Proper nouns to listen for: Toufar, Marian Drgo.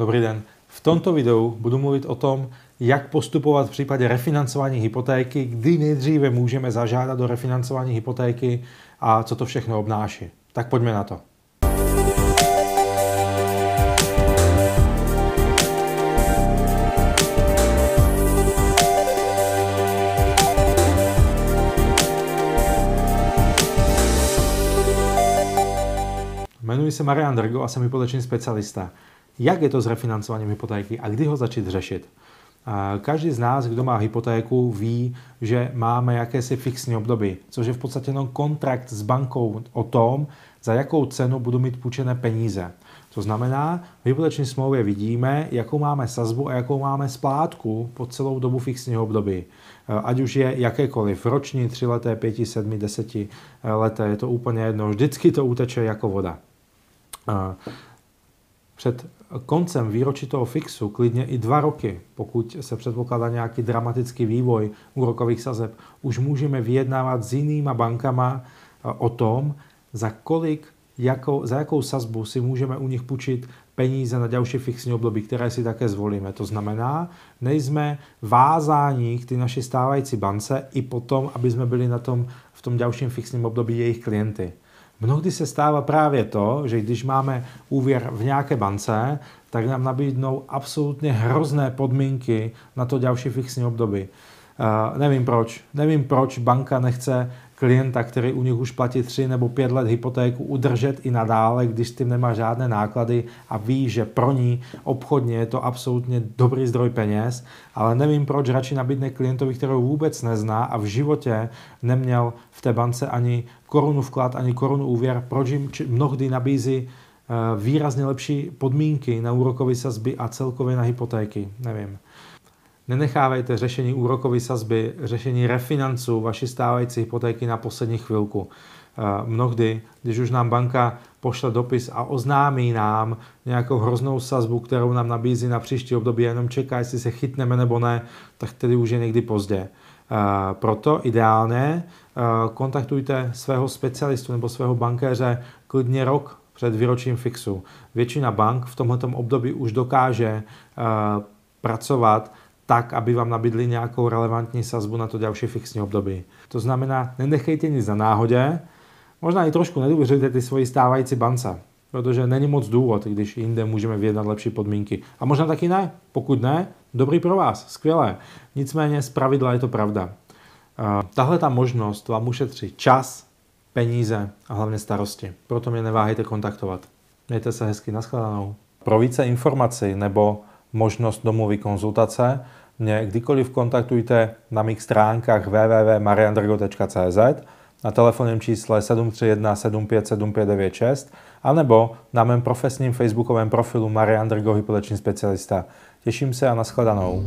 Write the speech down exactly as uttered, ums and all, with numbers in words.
Dobrý den. V tomto videu budu mluvit o tom, jak postupovat v případě refinancování hypotéky, kdy nejdříve můžeme zažádat do refinancování hypotéky a co to všechno obnáší. Tak pojďme na to. Jmenuji se Marian Drgo a jsem hypoteční specialista. Jak je to s refinancováním hypotéky a kdy ho začít řešit? Každý z nás, kdo má hypotéku, ví, že máme jakési fixní období, což je v podstatě jenom kontrakt s bankou o tom, za jakou cenu budu mít půjčené peníze. To znamená, v hypoteční smlouvě vidíme, jakou máme sazbu a jakou máme splátku po celou dobu fixního období. Ať už je jakékoliv roční, třileté, pěti, sedmi, deseti leté, je to úplně jedno, vždycky to uteče jako voda. Před koncem výročí toho fixu klidně i dva roky, pokud se předpokládá nějaký dramatický vývoj úrokových sazeb, už můžeme vyjednávat s jinýma bankama o tom, za kolik, jakou, za jakou sazbu si můžeme u nich půjčit peníze na další fixní období, které si také zvolíme. To znamená, nejsme vázáni k ty naší stávající bance i potom, aby jsme byli na tom, v tom dalším fixním období jejich klienty. Mnohdy se stává právě to, že když máme úvěr v nějaké bance, tak nám nabídnou absolutně hrozné podmínky na to další fixní období. Uh, nevím proč. Nevím proč banka nechce klienta, který u nich už platí tři nebo pět let hypotéku, udržet i nadále, když s tím nemá žádné náklady a ví, že pro ní obchodně je to absolutně dobrý zdroj peněz, ale nevím proč radši nabídne klientovi, kterého vůbec nezná a v životě neměl v té bance ani korunu vklad, ani korunu úvěr, proč jim mnohdy nabízí uh, výrazně lepší podmínky na úrokové sazby a celkově na hypotéky. Nevím. Nenechávejte řešení úrokové sazby, řešení refinanců vaší stávající hypotéky na poslední chvilku. Mnohdy, když už nám banka pošle dopis a oznámí nám nějakou hroznou sazbu, kterou nám nabízí na příští období, jenom čeká, jestli se chytneme nebo ne, tak tedy už je někdy pozdě. Proto ideálně kontaktujte svého specialistu nebo svého bankéře klidně rok před výročním fixu. Většina bank v tomto období už dokáže pracovat tak, aby vám nabídli nějakou relevantní sazbu na to další fixní období. To znamená, nenechejte nic na náhodě, možná i trošku nedůvěřujte ty svoji stávající bance, protože není moc důvod, když jinde můžeme vyjednat lepší podmínky. A možná taky ne, pokud ne, dobrý pro vás, skvělé. Nicméně zpravidla je to pravda. Tahle ta možnost vám ušetří čas, peníze a hlavně starosti. Proto mě neváhejte kontaktovat. Mějte se hezky, nashledanou. Pro více informací nebo možnost domluvy konzultace mě kdykoliv kontaktujte na mých stránkách w w w tečka marian drgo tečka c z, na telefonním čísle sedm tři jedna sedm pět sedm pět devět šest anebo na mém profesním facebookovém profilu Marian Drgo hypoteční specialista. Těším se a nashledanou.